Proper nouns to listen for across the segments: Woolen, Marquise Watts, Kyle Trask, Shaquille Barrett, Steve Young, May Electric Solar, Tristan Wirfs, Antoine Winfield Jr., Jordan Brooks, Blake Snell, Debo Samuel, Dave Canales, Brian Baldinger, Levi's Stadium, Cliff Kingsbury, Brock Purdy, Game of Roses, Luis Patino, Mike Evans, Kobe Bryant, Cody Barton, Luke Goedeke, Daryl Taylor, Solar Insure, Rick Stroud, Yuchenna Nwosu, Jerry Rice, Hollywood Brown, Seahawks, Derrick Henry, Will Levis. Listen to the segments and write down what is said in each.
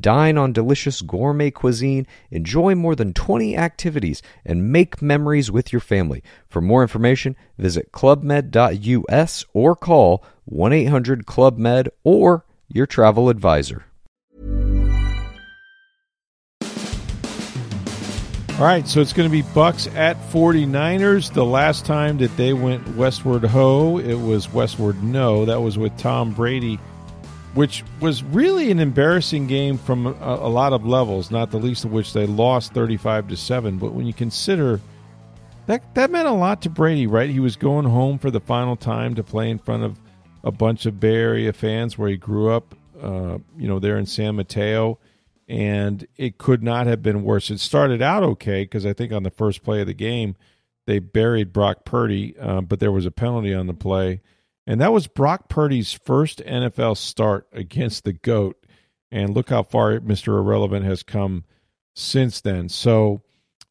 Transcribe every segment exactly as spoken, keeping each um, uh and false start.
Dine on delicious gourmet cuisine, enjoy more than twenty activities, and make memories with your family. For more information, visit club med dot u s or call one eight hundred club med or your travel advisor. All right, so it's going to be Bucs at forty-niners. The last time that they went Westward Ho, it was Westward No. That was with Tom Brady, which was really an embarrassing game from a, a lot of levels, not the least of which they lost thirty-five to seven. But when you consider that, that meant a lot to Brady, right? He was going home for the final time to play in front of a bunch of Bay Area fans where he grew up, uh, you know, there in San Mateo, and it could not have been worse. It started out okay because I think on the first play of the game, they buried Brock Purdy, uh, but there was a penalty on the play. And that was Brock Purdy's first N F L start against the GOAT. And look how far Mister Irrelevant has come since then. So,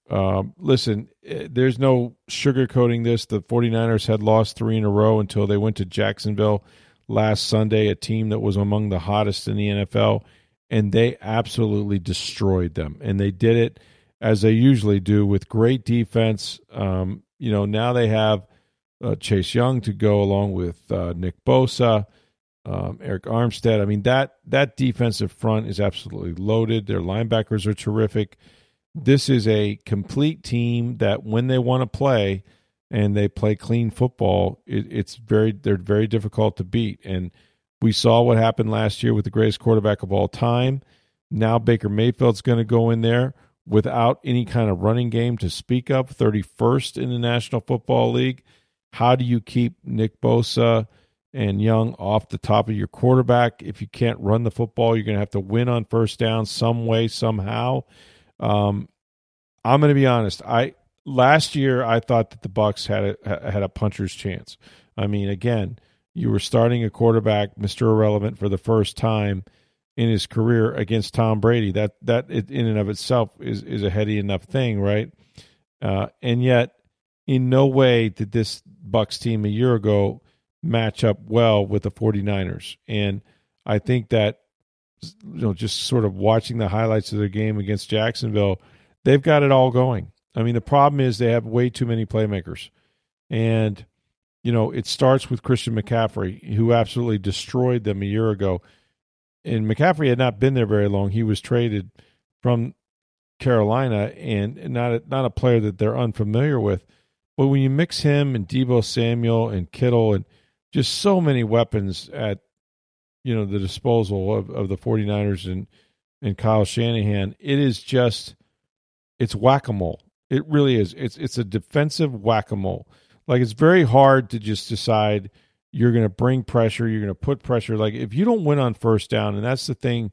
um, listen, there's no sugarcoating this. The forty-niners had lost three in a row until they went to Jacksonville last Sunday, a team that was among the hottest in the N F L. And they absolutely destroyed them. And they did it, as they usually do, with great defense. Um, you know, now they have Uh, Chase Young to go along with uh, Nick Bosa, um, Eric Armstead. I mean, that that defensive front is absolutely loaded. Their linebackers are terrific. This is a complete team that when they want to play and they play clean football, it, it's very they're very difficult to beat. And we saw what happened last year with the greatest quarterback of all time. Now Baker Mayfield's going to go in there without any kind of running game to speak of, thirty-first in the National Football League. How do you keep Nick Bosa and Young off the top of your quarterback? If you can't run the football, you're going to have to win on first down some way, somehow. Um, I'm going to be honest. I last year I thought that the Bucs had a, had a puncher's chance. I mean, again, you were starting a quarterback, Mister Irrelevant, for the first time in his career against Tom Brady. That that in and of itself is is a heady enough thing, right? Uh, and yet, in no way did this Bucs team a year ago match up well with the forty-niners. And I think that, you know, just sort of watching the highlights of their game against Jacksonville, they've got it all going. I mean, the problem is they have way too many playmakers. And, you know, it starts with Christian McCaffrey, who absolutely destroyed them a year ago. And McCaffrey had not been there very long. He was traded from Carolina, and not a, not a player that they're unfamiliar with. But when you mix him and Debo Samuel and Kittle and just so many weapons at, you know, the disposal of, of the forty-niners and, and Kyle Shanahan, it is just, it's whack-a-mole. It really is. It's it's a defensive whack-a-mole. Like, it's very hard to just decide you're going to bring pressure, you're going to put pressure. Like, if you don't win on first down, and that's the thing,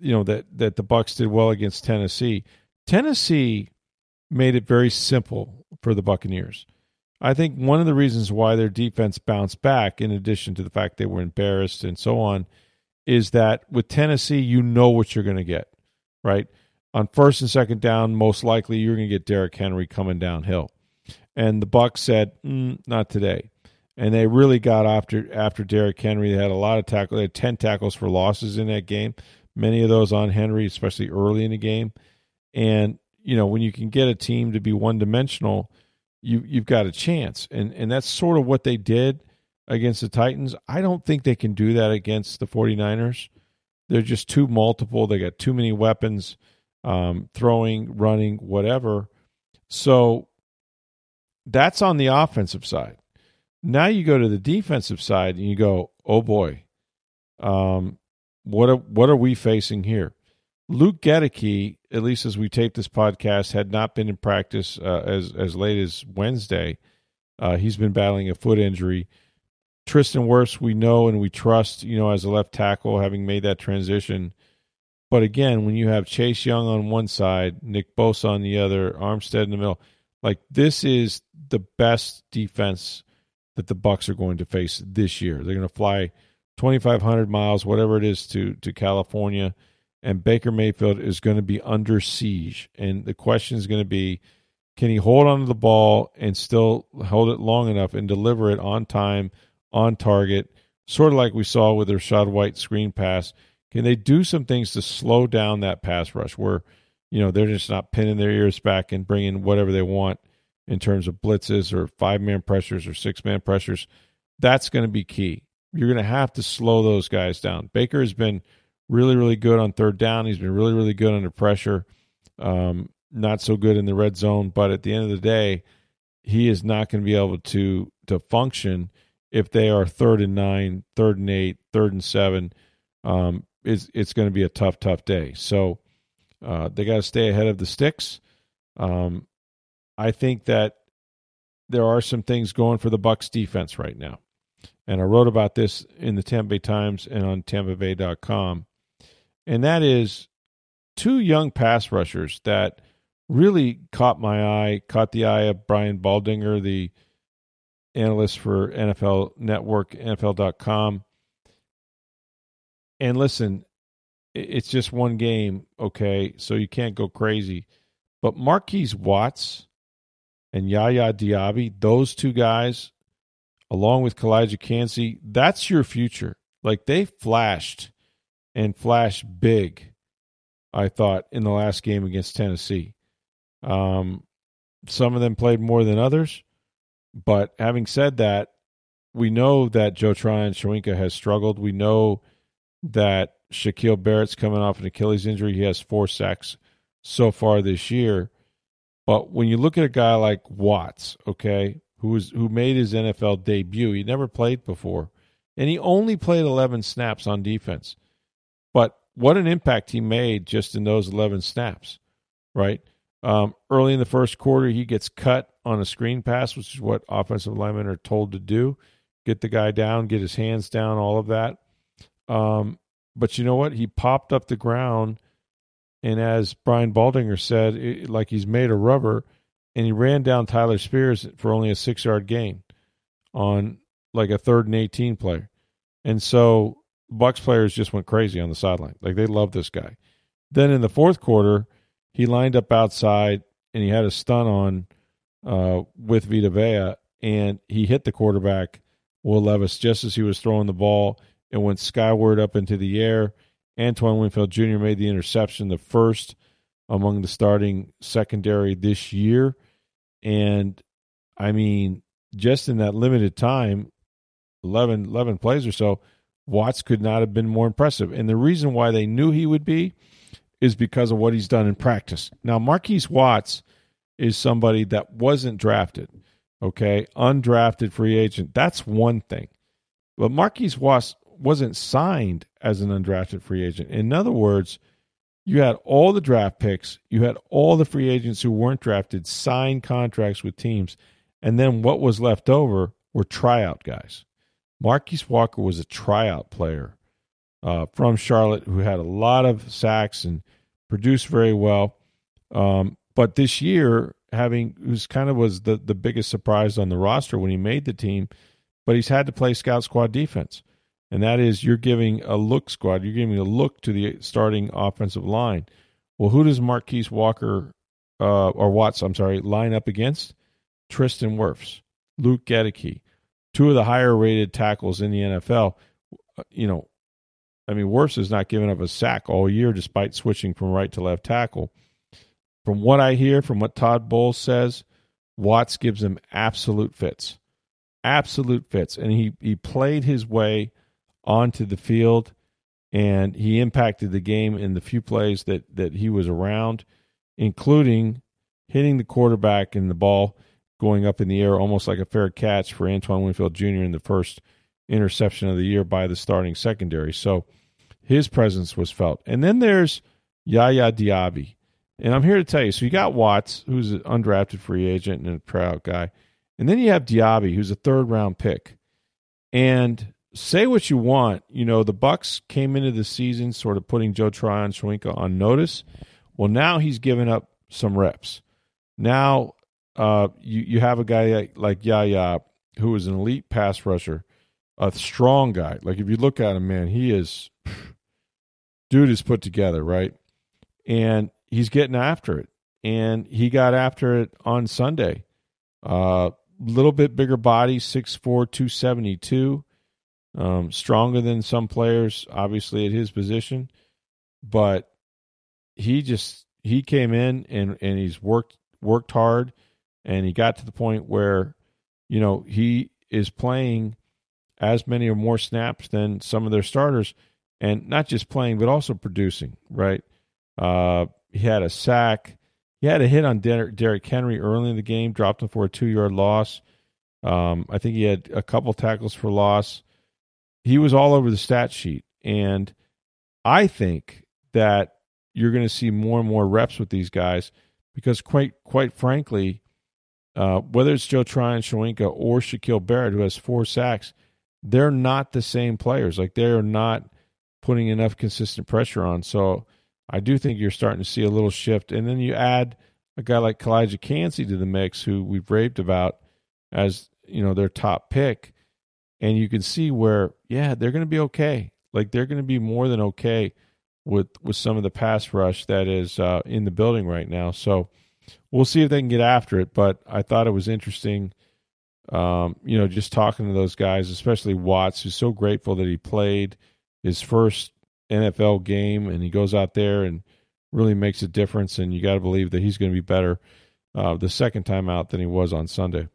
you know, that, that the Bucs did well against Tennessee. Tennessee made it very simple for the Buccaneers. I think one of the reasons why their defense bounced back, in addition to the fact they were embarrassed and so on, is that with Tennessee, you know what you're going to get, right? On first and second down, most likely you're going to get Derrick Henry coming downhill. And the Bucs said, mm, not today. And they really got after after Derrick Henry. They had a lot of tackles. They had ten tackles for losses in that game, many of those on Henry, especially early in the game. And you know, when you can get a team to be one-dimensional, you, you've got a chance. And and that's sort of what they did against the Titans. I don't think they can do that against the forty-niners. They're just too multiple. They got too many weapons, um, throwing, running, whatever. So that's on the offensive side. Now you go to the defensive side and you go, oh, boy, um, what, are, what are we facing here? Luke Goedeke, at least as we tape this podcast, had not been in practice uh, as as late as Wednesday. Uh, he's been battling a foot injury. Tristan Wirfs, we know and we trust, you know, as a left tackle, having made that transition. But again, when you have Chase Young on one side, Nick Bosa on the other, Armstead in the middle, like this is the best defense that the Bucs are going to face this year. They're going to fly twenty-five hundred miles, whatever it is, to to California, and Baker Mayfield is going to be under siege. And the question is going to be, can he hold on to the ball and still hold it long enough and deliver it on time, on target, sort of like we saw with the Rachaad White screen pass? Can they do some things to slow down that pass rush where, you know, they're just not pinning their ears back and bringing whatever they want in terms of blitzes or five-man pressures or six-man pressures? That's going to be key. You're going to have to slow those guys down. Baker has been really, really good on third down. He's been really, really good under pressure. Um, not so good in the red zone, but at the end of the day, he is not going to be able to to function if they are third and nine, third and eight, third and seven. Um, it's it's going to be a tough, tough day. So uh, they got to stay ahead of the sticks. Um, I think that there are some things going for the Bucs defense right now. And I wrote about this in the Tampa Bay Times and on tampa bay dot com. And that is two young pass rushers that really caught my eye, caught the eye of Brian Baldinger, the analyst for N F L Network, N F L dot com. And listen, it's just one game, okay, so you can't go crazy. But Marquise Watts and Yaya Diaby, those two guys, along with Kalijah Kansi, that's your future. Like, they flashed and flashed big, I thought, in the last game against Tennessee. Um, some of them played more than others. But having said that, we know that Joe Tryon-Shoyinka has struggled. We know that Shaquille Barrett's coming off an Achilles injury. He has four sacks so far this year. But when you look at a guy like Watts, okay, who was who made his N F L debut, he never played before, and he only played eleven snaps on defense. But what an impact he made just in those eleven snaps, right? Um, early in the first quarter, he gets cut on a screen pass, which is what offensive linemen are told to do, get the guy down, get his hands down, all of that. Um, but you know what? He popped up the ground, and as Brian Baldinger said, it, like he's made of rubber, and he ran down Tyler Spears for only a six-yard gain on like a third and eighteen player. And so Bucs players just went crazy on the sideline. Like, they love this guy. Then in the fourth quarter, he lined up outside, and he had a stun on uh, with Vita Vea, and he hit the quarterback, Will Levis, just as he was throwing the ball. It went skyward up into the air. Antoine Winfield Junior made the interception, the first among the starting secondary this year. And, I mean, just in that limited time, eleven, eleven plays or so, Watts could not have been more impressive. And the reason why they knew he would be is because of what he's done in practice. Now, Marquise Watts is somebody that wasn't drafted, okay, undrafted free agent. That's one thing. But Marquise Watts wasn't signed as an undrafted free agent. In other words, you had all the draft picks, you had all the free agents who weren't drafted sign contracts with teams, and then what was left over were tryout guys. Marquise Walker was a tryout player uh, from Charlotte who had a lot of sacks and produced very well. Um, but this year, having who's kind of was the, the biggest surprise on the roster when he made the team, but he's had to play scout squad defense. And that is, you're giving a look squad. You're giving a look to the starting offensive line. Well, who does Marquise Walker uh, or Watts, I'm sorry, line up against? Tristan Wirfs, Luke Goedeke, two of the higher-rated tackles in the N F L. You know, I mean, Wirfs has not given up a sack all year despite switching from right to left tackle. From what I hear, from what Todd Bowles says, Watts gives him absolute fits, absolute fits. And he he played his way onto the field, and he impacted the game in the few plays that, that he was around, including hitting the quarterback and the ball going up in the air almost like a fair catch for Antoine Winfield Junior in the first interception of the year by the starting secondary. So his presence was felt. And then there's Yaya Diaby. And I'm here to tell you, so you got Watts, who's an undrafted free agent and a tryout guy, and then you have Diaby, who's a third-round pick. And say what you want. You know, the Bucs came into the season sort of putting Joe Tryon-Shoyinka on notice. Well, now he's given up some reps. Now uh, you, you have a guy like, like Yaya, who is an elite pass rusher, a strong guy. Like, if you look at him, man, he is – dude is put together, right? And he's getting after it. And he got after it on Sunday. A uh, little bit bigger body, six four, two seventy-two, um, stronger than some players, obviously, at his position. But he just – he came in and, and he's worked worked hard, and he got to the point where, you know, he is playing as many or more snaps than some of their starters, and not just playing but also producing, right? Uh, he had a sack. He had a hit on Der- Derrick Henry early in the game, dropped him for a two-yard loss. Um, I think he had a couple tackles for loss. He was all over the stat sheet, and I think that you're going to see more and more reps with these guys because, quite quite frankly, uh, whether it's Joe Tryon-Shoyinka or Shaquille Barrett, who has four sacks, they're not the same players. Like, they're not putting enough consistent pressure on. So I do think you're starting to see a little shift. And then you add a guy like Kalijah Kansi to the mix, who we've raved about as, you know, their top pick. And you can see where, yeah, they're going to be okay. Like, they're going to be more than okay with with some of the pass rush that is uh, in the building right now. So we'll see if they can get after it. But I thought it was interesting, um, you know, just talking to those guys, especially Watts, who's so grateful that he played his first N F L game, and he goes out there and really makes a difference, and you got to believe that he's going to be better uh, the second time out than he was on Sunday.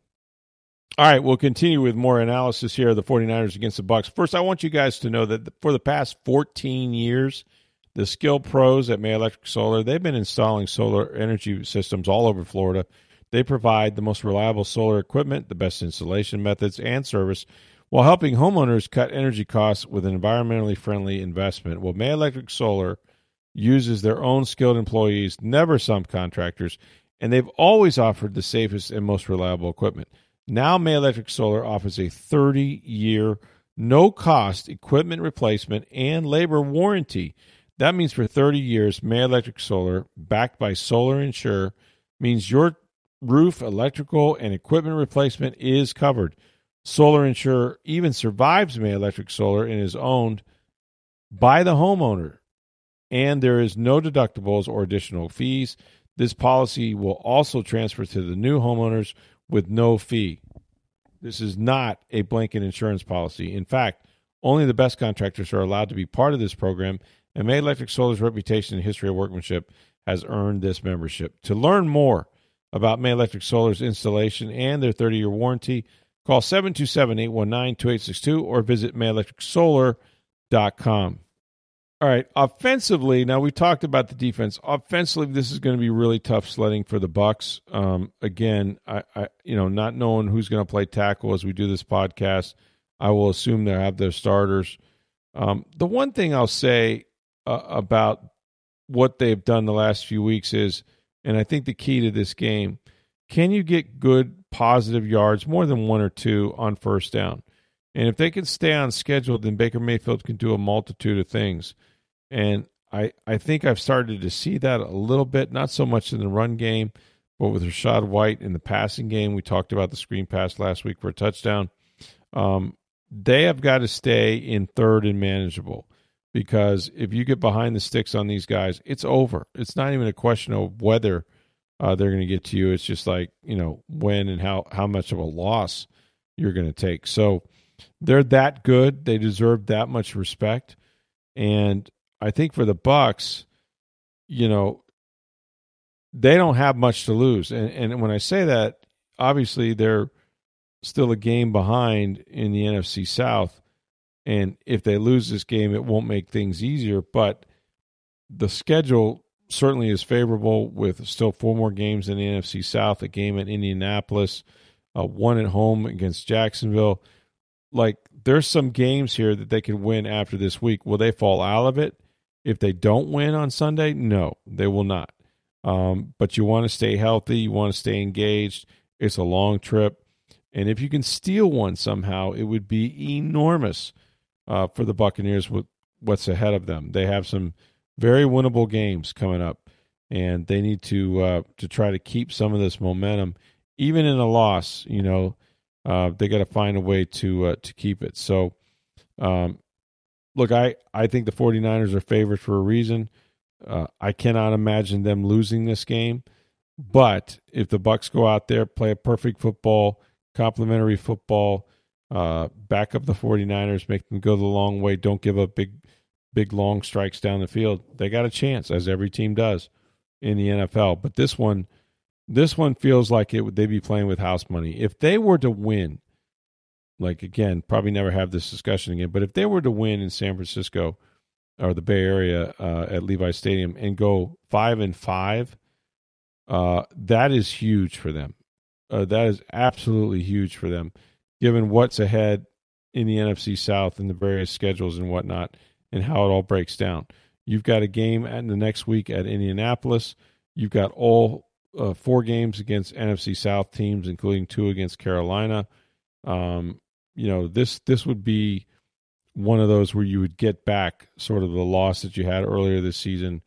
All right, we'll continue with more analysis here of the 49ers against the Bucs. First, I want you guys to know that for the past fourteen years, the Skill Pros at May Electric Solar, they've been installing solar energy systems all over Florida. They provide the most reliable solar equipment, the best installation methods and service, while helping homeowners cut energy costs with an environmentally friendly investment. Well, May Electric Solar uses their own skilled employees, never subcontractors, and they've always offered the safest and most reliable equipment. Now, May Electric Solar offers a thirty-year, no-cost equipment replacement and labor warranty. That means for thirty years, May Electric Solar, backed by Solar Insure, means your roof, electrical, and equipment replacement is covered. Solar Insure even survives May Electric Solar and is owned by the homeowner, and there is no deductibles or additional fees. This policy will also transfer to the new homeowners with no fee. This is not a blanket insurance policy. In fact, only the best contractors are allowed to be part of this program, and May Electric Solar's reputation and history of workmanship has earned this membership. To learn more about May Electric Solar's installation and their thirty-year warranty, call seven two seven, eight one nine, two eight six two or visit may electric solar dot com. All right, offensively, now we talked about the defense. Offensively, this is going to be really tough sledding for the Bucs. Um, again, I, I, you know, not knowing who's going to play tackle as we do this podcast, I will assume they have their starters. Um, the one thing I'll say Uh, about what they've done the last few weeks is, and I think the key to this game, can you get good positive yards, more than one or two, on first down? And if they can stay on schedule, then Baker Mayfield can do a multitude of things. And I, I think I've started to see that a little bit, not so much in the run game, but with Rachaad White in the passing game. We talked about the screen pass last week for a touchdown. Um, they have got to stay in third and manageable. Because if you get behind the sticks on these guys, it's over. It's not even a question of whether uh, they're going to get to you. It's just like, you know, when and how, how much of a loss you're going to take. So they're that good. They deserve that much respect. And I think for the Bucs, you know, they don't have much to lose. And, and when I say that, obviously they're still a game behind in the N F C South. And if they lose this game, it won't make things easier. But the schedule certainly is favorable with still four more games in the N F C South, a game at Indianapolis, uh, one at home against Jacksonville. Like, there's some games here that they can win after this week. Will they fall out of it? If they don't win on Sunday, no, they will not. Um, but you want to stay healthy. You want to stay engaged. It's a long trip. And if you can steal one somehow, it would be enormous. uh, for the Buccaneers with what's ahead of them. They have some very winnable games coming up, and they need to uh, to try to keep some of this momentum. Even in a loss, you know, uh, they got to find a way to uh, to keep it. So, um, look, I, I think the 49ers are favored for a reason. Uh, I cannot imagine them losing this game. But if the Bucs go out there, play a perfect football, complimentary football, uh, back up the 49ers, make them go the long way, don't give up big, big long strikes down the field, they got a chance, as every team does in the N F L. But this one, this one feels like it. They'd be playing with house money. If they were to win, like, again, probably never have this discussion again, but if they were to win in San Francisco or the Bay Area uh, at Levi's Stadium and go five and five, Uh, that is huge for them. Uh, that is absolutely huge for them, given what's ahead in the N F C South and the various schedules and whatnot and how it all breaks down. You've got a game in the next week at Indianapolis. You've got all uh, four games against N F C South teams, including two against Carolina. Um, you know, this this would be one of those where you would get back sort of the loss that you had earlier this season,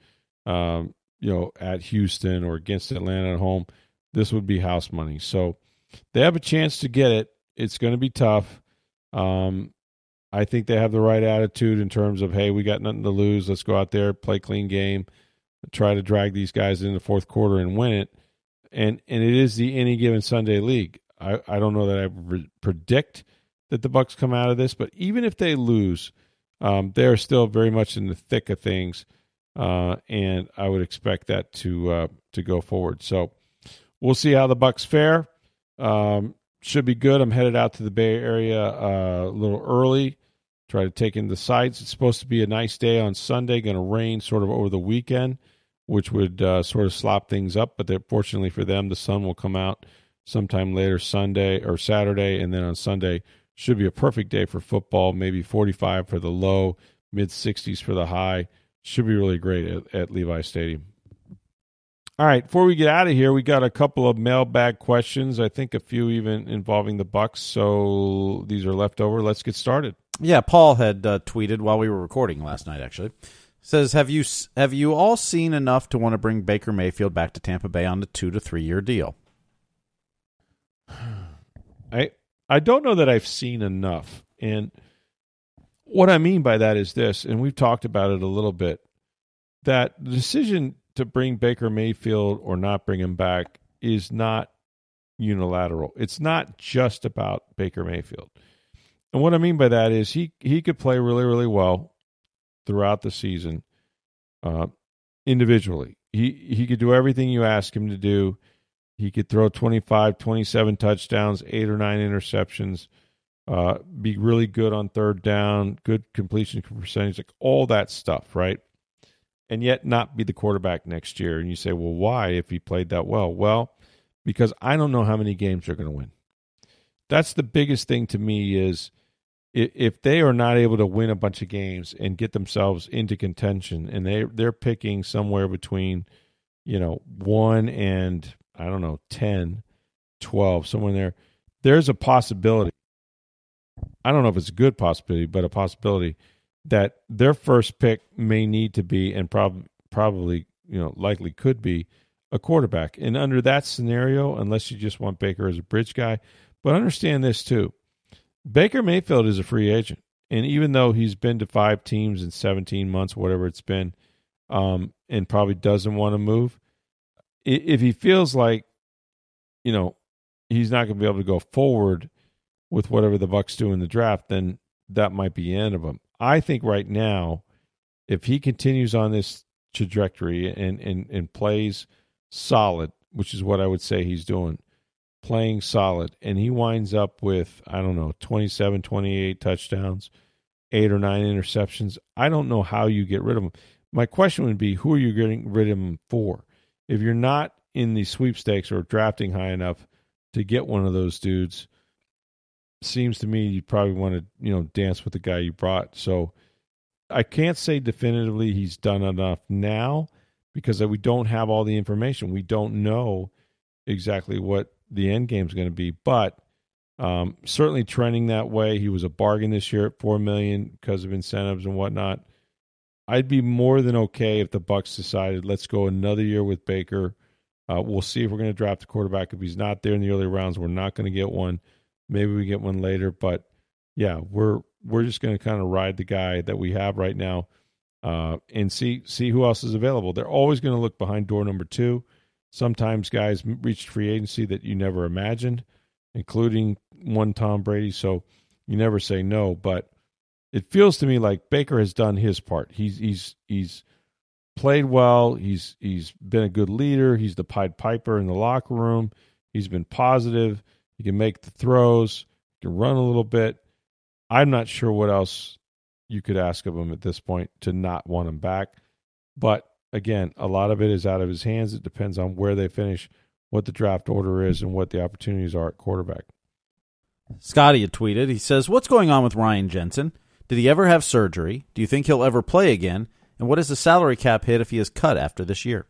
um, you know, at Houston or against Atlanta at home. This would be house money. So they have a chance to get it. It's going to be tough. Um, I think they have the right attitude in terms of, hey, we got nothing to lose. Let's go out there, play clean game, try to drag these guys in the fourth quarter and win it. And and it is the Any Given Sunday league. I, I don't know that I re- predict that the Bucs come out of this, but even if they lose, um, they're still very much in the thick of things. Uh, and I would expect that to uh, to go forward. So we'll see how the Bucs fare. Um, should be good. I'm headed out to the Bay Area uh, a little early, try to take in the sights. It's supposed to be a nice day on Sunday, going to rain sort of over the weekend, which would uh, sort of slop things up. But fortunately for them, the sun will come out sometime later Sunday or Saturday, and then on Sunday should be a perfect day for football, maybe forty-five for the low, mid-sixties for the high. Should be really great at, at Levi Stadium. All right, before we get out of here, we got a couple of mailbag questions, I think a few even involving the Bucs, so these are left over. Let's get started. Yeah, Paul had uh, tweeted while we were recording last night, actually. Says, have you have you all seen enough to want to bring Baker Mayfield back to Tampa Bay on the two- to three-year deal? I I don't know that I've seen enough, and what I mean by that is this, and we've talked about it a little bit, that the decision to bring Baker Mayfield or not bring him back is not unilateral. It's not just about Baker Mayfield. And what I mean by that is he, he could play really, really well throughout the season uh, individually. He, he could do everything you ask him to do. He could throw twenty-five, twenty-seven touchdowns, eight or nine interceptions, Uh, be really good on third down, good completion percentage, like all that stuff, right? And yet not be the quarterback next year. And you say, well, why if he played that well? Well, because I don't know how many games they're going to win. That's the biggest thing to me is if, if they are not able to win a bunch of games and get themselves into contention, and they, they're picking somewhere between, you know, one and, I don't know, ten, twelve, somewhere in there, there's a possibility. I don't know if it's a good possibility, but a possibility that their first pick may need to be, and prob- probably, you know, likely could be, a quarterback. And under that scenario, unless you just want Baker as a bridge guy, but understand this too, Baker Mayfield is a free agent. And even though he's been to five teams in seventeen months, whatever it's been, um, and probably doesn't want to move, if he feels like, you know, he's not going to be able to go forward with whatever the Bucs do in the draft, then that might be the end of him. I think right now, if he continues on this trajectory and and and plays solid, which is what I would say he's doing, playing solid, and he winds up with, I don't know, twenty-seven, twenty-eight touchdowns, eight or nine interceptions, I don't know how you get rid of him. My question would be, who are you getting rid of him for? If you're not in the sweepstakes or drafting high enough to get one of those dudes, seems to me you probably want to, you know, dance with the guy you brought. So I can't say definitively he's done enough now because we don't have all the information. We don't know exactly what the end game is going to be, but Um, certainly trending that way. He was a bargain this year at four million dollars because of incentives and whatnot. I'd be more than okay if the Bucs decided, let's go another year with Baker. Uh, we'll see if we're going to draft a quarterback. If he's not there in the early rounds, we're not going to get one. Maybe we get one later. But, yeah, we're we're just going to kind of ride the guy that we have right now uh, and see see who else is available. They're always going to look behind door number two. Sometimes guys reached free agency that you never imagined, including one Tom Brady, so you never say no. But it feels to me like Baker has done his part. He's he's he's played well. He's he's been a good leader. He's the Pied Piper in the locker room. He's been positive. He can make the throws. He can run a little bit. I'm not sure what else you could ask of him at this point to not want him back. But, again, a lot of it is out of his hands. It depends on where they finish, what the draft order is, and what the opportunities are at quarterback. Scotty had tweeted, he says, what's going on with Ryan Jensen? Did he ever have surgery? Do you think he'll ever play again? And what is the salary cap hit if he is cut after this year?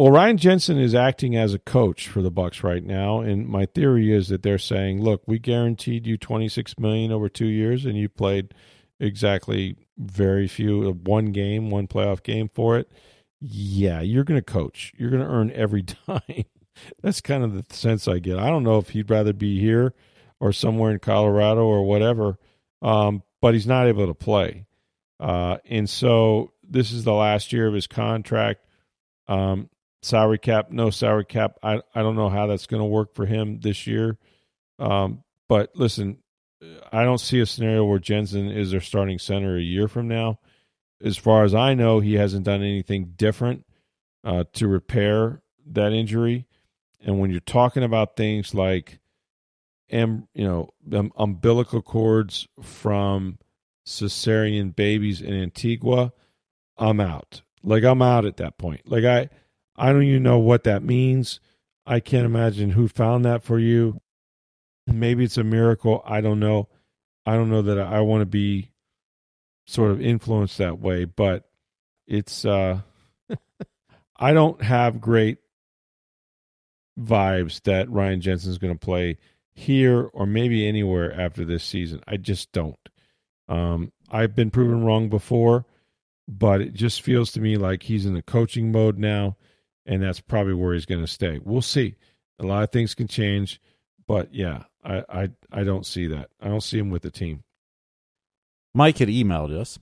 Well, Ryan Jensen is acting as a coach for the Bucs right now, and my theory is that they're saying, look, we guaranteed you twenty-six million dollars over two years, and you played exactly very few, one game, one playoff game for it. Yeah, you're going to coach. You're going to earn every dime. That's kind of the sense I get. I don't know if he'd rather be here or somewhere in Colorado or whatever, um, but he's not able to play. Uh, and so this is the last year of his contract. Um, salary cap, no salary cap. I, I don't know how that's going to work for him this year. Um, but listen, I don't see a scenario where Jensen is their starting center a year from now. As far as I know, he hasn't done anything different uh, to repair that injury. And when you're talking about things like, um, you know, um, umbilical cords from cesarean babies in Antigua, I'm out. Like, I'm out at that point. Like, I, I don't even know what that means. I can't imagine who found that for you. Maybe it's a miracle. I don't know. I don't know that I want to be sort of influenced that way, but it's uh, I don't have great vibes that Ryan Jensen is going to play here or maybe anywhere after this season. I just don't. Um, I've been proven wrong before, but it just feels to me like he's in the coaching mode now, and that's probably where he's going to stay. We'll see. A lot of things can change, but yeah, I I, I don't see that. I don't see him with the team. Mike had emailed us.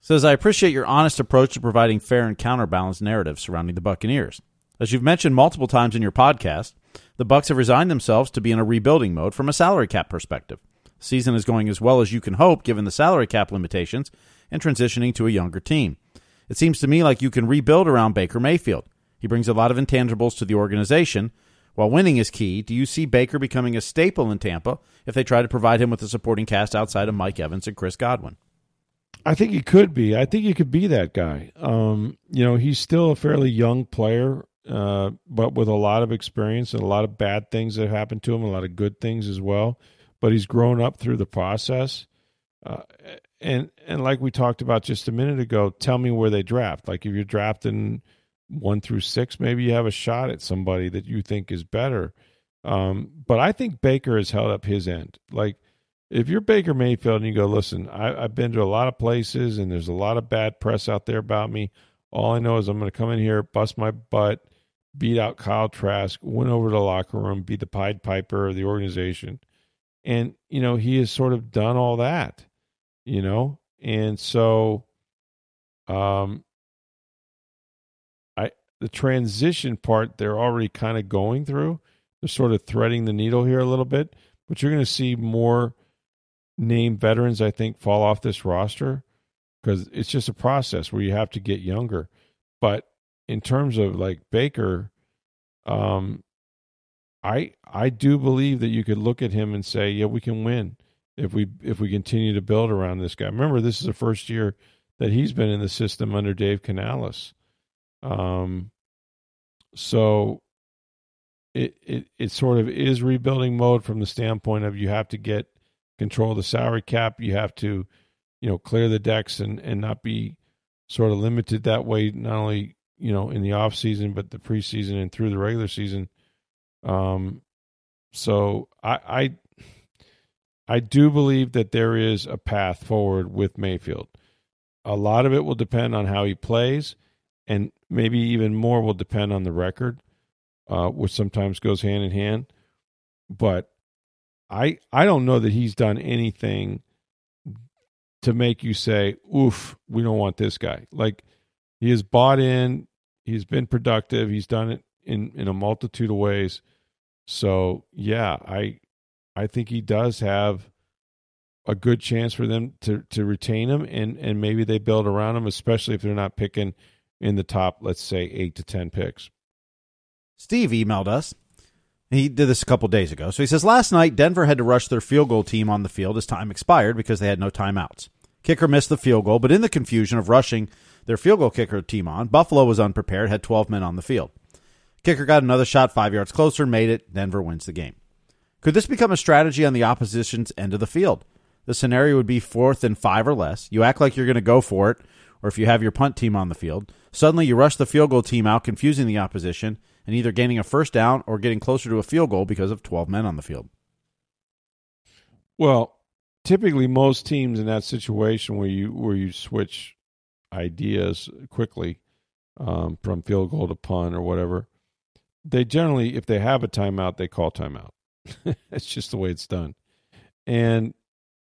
Says, I appreciate your honest approach to providing fair and counterbalanced narrative surrounding the Buccaneers. As you've mentioned multiple times in your podcast, the Bucs have resigned themselves to be in a rebuilding mode from a salary cap perspective. The season is going as well as you can hope given the salary cap limitations and transitioning to a younger team. It seems to me like you can rebuild around Baker Mayfield. He brings a lot of intangibles to the organization. While winning is key, do you see Baker becoming a staple in Tampa if they try to provide him with a supporting cast outside of Mike Evans and Chris Godwin? I think he could be. I think he could be that guy. Um, you know, he's still a fairly young player, uh, but with a lot of experience and a lot of bad things that happened to him, a lot of good things as well. But he's grown up through the process. Uh, and and like we talked about just a minute ago, tell me where they draft. Like if you're drafting – one through six, maybe you have a shot at somebody that you think is better. Um, but I think Baker has held up his end. Like if you're Baker Mayfield and you go, listen, I, I've been to a lot of places and there's a lot of bad press out there about me. All I know is I'm going to come in here, bust my butt, beat out Kyle Trask, went over to the locker room, beat the Pied Piper of the organization. And, you know, he has sort of done all that, you know? And so, um, the transition part, they're already kind of going through. They're sort of threading the needle here a little bit, but you're going to see more named veterans, I think, fall off this roster because it's just a process where you have to get younger. But in terms of like Baker, um, I I do believe that you could look at him and say, yeah, we can win if we if we continue to build around this guy. Remember, this is the first year that he's been in the system under Dave Canales. Um, so it, it, it sort of is rebuilding mode from the standpoint of you have to get control of the salary cap. You have to, you know, clear the decks and, and not be sort of limited that way, not only, you know, in the off season, but the preseason and through the regular season. Um, So I, I I do believe that there is a path forward with Mayfield. A lot of it will depend on how he plays, and maybe even more will depend on the record, uh, which sometimes goes hand in hand. But I I don't know that he's done anything to make you say, oof, we don't want this guy. Like, he has bought in, he's been productive, he's done it in, in a multitude of ways. So, yeah, I I think he does have a good chance for them to, to retain him, and, and maybe they build around him, especially if they're not picking in the top, let's say, eight to ten picks. Steve emailed us. He did this a couple days ago. So he says, last night, Denver had to rush their field goal team on the field as time expired because they had no timeouts. Kicker missed the field goal, but in the confusion of rushing their field goal kicker team on, Buffalo was unprepared, had twelve men on the field. Kicker got another shot five yards closer, made it. Denver wins the game. Could this become a strategy on the opposition's end of the field? The scenario would be fourth and five or less. You act like you're going to go for it, or if you have your punt team on the field. Suddenly you rush the field goal team out, confusing the opposition, and either gaining a first down or getting closer to a field goal because of twelve men on the field. Well, typically most teams in that situation where you where you switch ideas quickly um, from field goal to punt or whatever, they generally, if they have a timeout, they call timeout. That's just the way it's done. And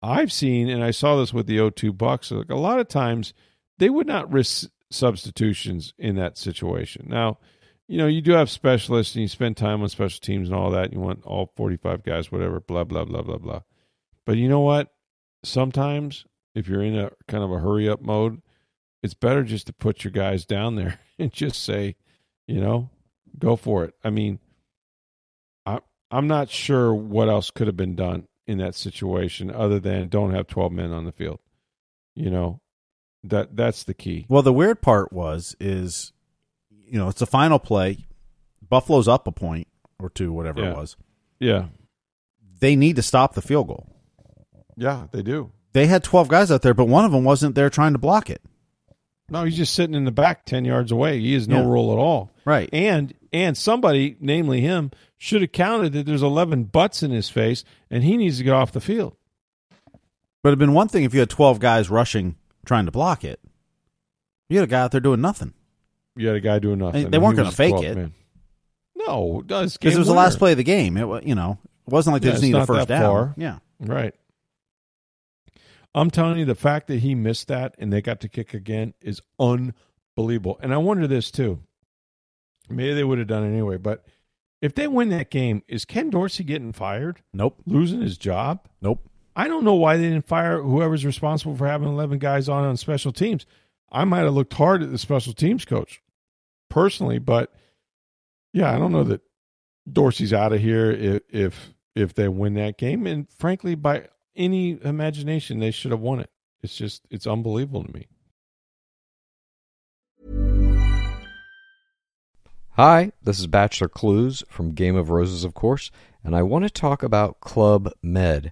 I've seen, and I saw this with the oh two Bucs, like a lot of times they would not risk substitutions in that situation. Now, you know, you do have specialists and you spend time on special teams and all that. You want all forty-five guys, whatever, blah, blah, blah, blah, blah. But you know what? Sometimes if you're in a kind of a hurry up mode, it's better just to put your guys down there and just say, you know, go for it. I mean, I, I'm not sure what else could have been done in that situation other than don't have twelve men on the field. You know, that that's the key. Well, the weird part was is, you know, it's a final play. Buffalo's up a point or two, whatever yeah. it was. Yeah. They need to stop the field goal. Yeah, they do. They had twelve guys out there, but one of them wasn't there trying to block it. No, he's just sitting in the back ten yards away. He has no yeah. role at all. Right. And and somebody, namely him, should have counted that there's eleven butts in his face, and he needs to get off the field. But it would have been one thing if you had twelve guys rushing trying to block it. You had a guy out there doing nothing. You had a guy doing nothing. They weren't going to fake it. Man. No, because it was the last play of the game. It you know it wasn't like they yeah, just needed a first down. Far. Yeah, right. I'm telling you, the fact that he missed that and they got to kick again is unbelievable. And I wonder this too. Maybe they would have done it anyway. But if they win that game, is Ken Dorsey getting fired? Nope. Losing his job? Nope. I don't know why they didn't fire whoever's responsible for having eleven guys on on special teams. I might have looked hard at the special teams coach personally, but yeah, I don't know that Dorsey's out of here if, if if they win that game. And frankly, by any imagination, they should have won it. It's just, it's unbelievable to me. Hi, this is Bachelor Clues from Game of Roses, of course, and I want to talk about Club Med.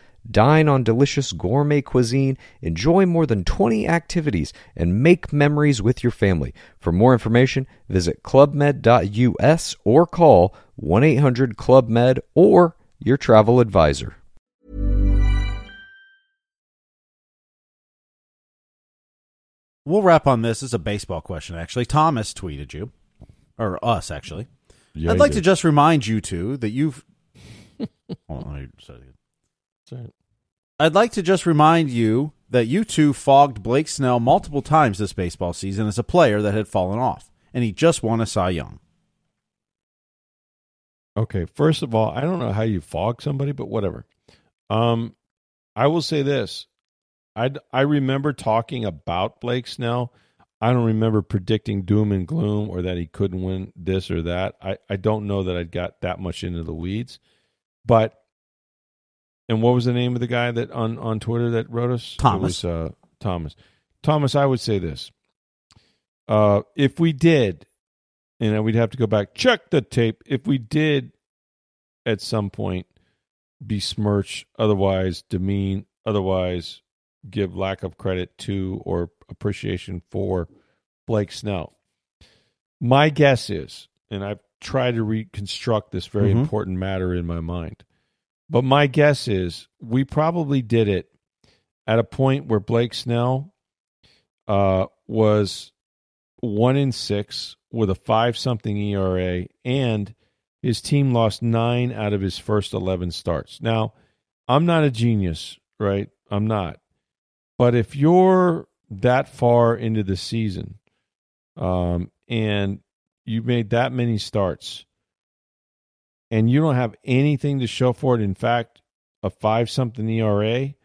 Dine on delicious gourmet cuisine, enjoy more than twenty activities, and make memories with your family. For more information, visit club med dot u s or call one eight hundred club med or your travel advisor. We'll wrap on this. This is a baseball question, actually. Thomas tweeted you, or us, actually. Yeah, I'd like did. to just remind you two that you've... Hold on, let me say it again. I'd like to just remind you that you two fogged Blake Snell multiple times this baseball season as a player that had fallen off, and he just won a Cy Young. Okay, first of all, I don't know how you fog somebody, but whatever. Um, I will say this. I, I remember talking about Blake Snell. I don't remember predicting doom and gloom or that he couldn't win this or that. I, I don't know that I got that much into the weeds, but... And what was the name of the guy that on, on Twitter that wrote us? Thomas. It was, uh, Thomas. Thomas, I would say this. Uh, if we did, you know, we'd have to go back, check the tape. If we did at some point besmirch, otherwise demean, otherwise give lack of credit to or appreciation for Blake Snell, my guess is, and I've tried to reconstruct this very mm-hmm. important matter in my mind, but my guess is we probably did it at a point where Blake Snell uh, was one in six with a five-something E R A, and his team lost nine out of his first eleven starts. Now, I'm not a genius, right? I'm not. But if you're that far into the season um, and you've made that many starts and you don't have anything to show for it, in fact, a five-something E R A,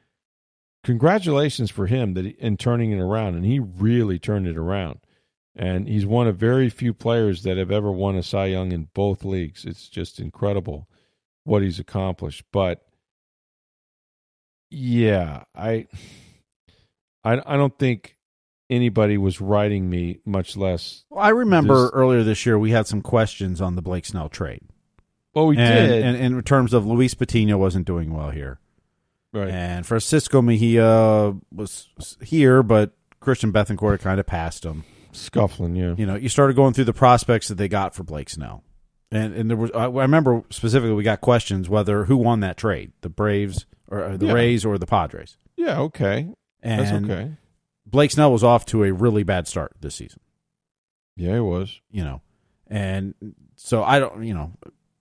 congratulations for him that he, in turning it around, and he really turned it around. And he's one of very few players that have ever won a Cy Young in both leagues. It's just incredible what he's accomplished. But, yeah, I I, I don't think anybody was writing me, much less. Well, I remember this. Earlier this year we had some questions on the Blake Snell trade. Well, we and, did. And, and in terms of Luis Patino wasn't doing well here. Right. And Francisco Mejia was here, but Christian Bethancourt kind of passed him. Scuffling, yeah. You know, you started going through the prospects that they got for Blake Snell. And and there was, I remember specifically we got questions whether who won that trade, the Braves or the yeah. Rays or the Padres. Yeah, okay. And that's okay. Blake Snell was off to a really bad start this season. Yeah, he was. You know, and so I don't, you know,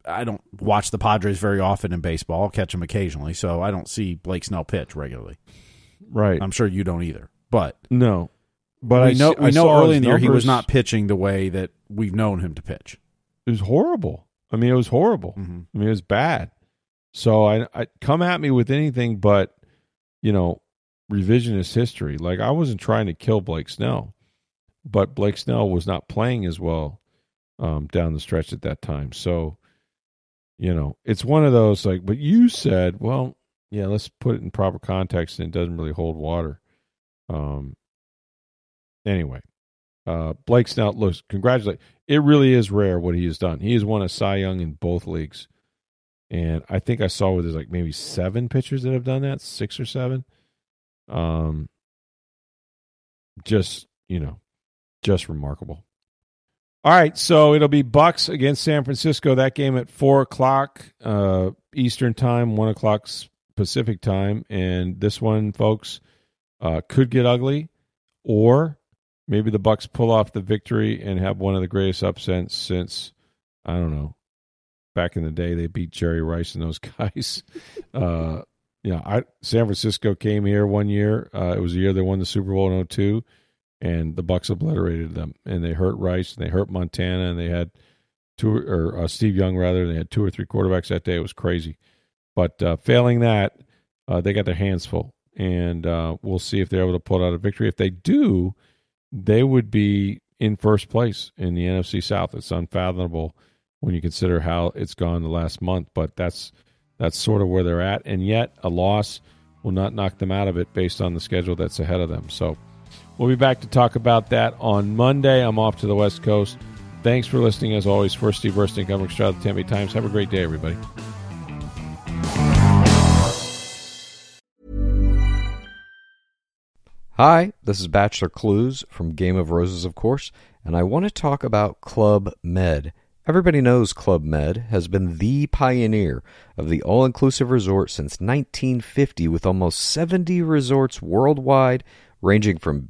I don't watch the Padres very often in baseball. I'll catch them occasionally, so I don't see Blake Snell pitch regularly. Right. I'm sure you don't either. But no. But we I know, I we know early in the year he was not pitching the way that we've known him to pitch. It was horrible. I mean, it was horrible. Mm-hmm. I mean, it was bad. So I, I come at me with anything but, you know, revisionist history. Like, I wasn't trying to kill Blake Snell, but Blake Snell was not playing as well um, down the stretch at that time. So, you know, it's one of those like, but you said, well, yeah, let's put it in proper context, and it doesn't really hold water. Um. Anyway, uh, Blake Snell, looks, congratulate. It really is rare what he has done. He has won a Cy Young in both leagues. And I think I saw where there's like maybe seven pitchers that have done that, six or seven. Um, just, you know, just remarkable. All right, so it'll be Bucs against San Francisco. That game at four o'clock uh, Eastern time, one o'clock Pacific time. And this one, folks, uh, could get ugly, or maybe the Bucs pull off the victory and have one of the greatest upsets since, I don't know, back in the day they beat Jerry Rice and those guys. Uh, you know, I, San Francisco came here one year. Uh, it was the year they won the Super Bowl in oh two, and the Bucs obliterated them. And they hurt Rice, and they hurt Montana, and they had two or uh, Steve Young rather. And they had two or three quarterbacks that day. It was crazy. But uh, failing that, uh, they got their hands full. And uh, we'll see if they're able to pull out a victory. If they do, they would be in first place in the N F C South. It's unfathomable when you consider how it's gone the last month, but that's that's sort of where they're at. And yet a loss will not knock them out of it based on the schedule that's ahead of them. So we'll be back to talk about that on Monday. I'm off to the West Coast. Thanks for listening, as always. For Steve Burstyn, I'm Rick Stroud of the Tampa Bay Times. Have a great day, everybody. Hi, this is Bachelor Clues from Game of Roses, of course, and I want to talk about Club Med. Everybody knows Club Med has been the pioneer of the all-inclusive resort since nineteen fifty, with almost seventy resorts worldwide, ranging from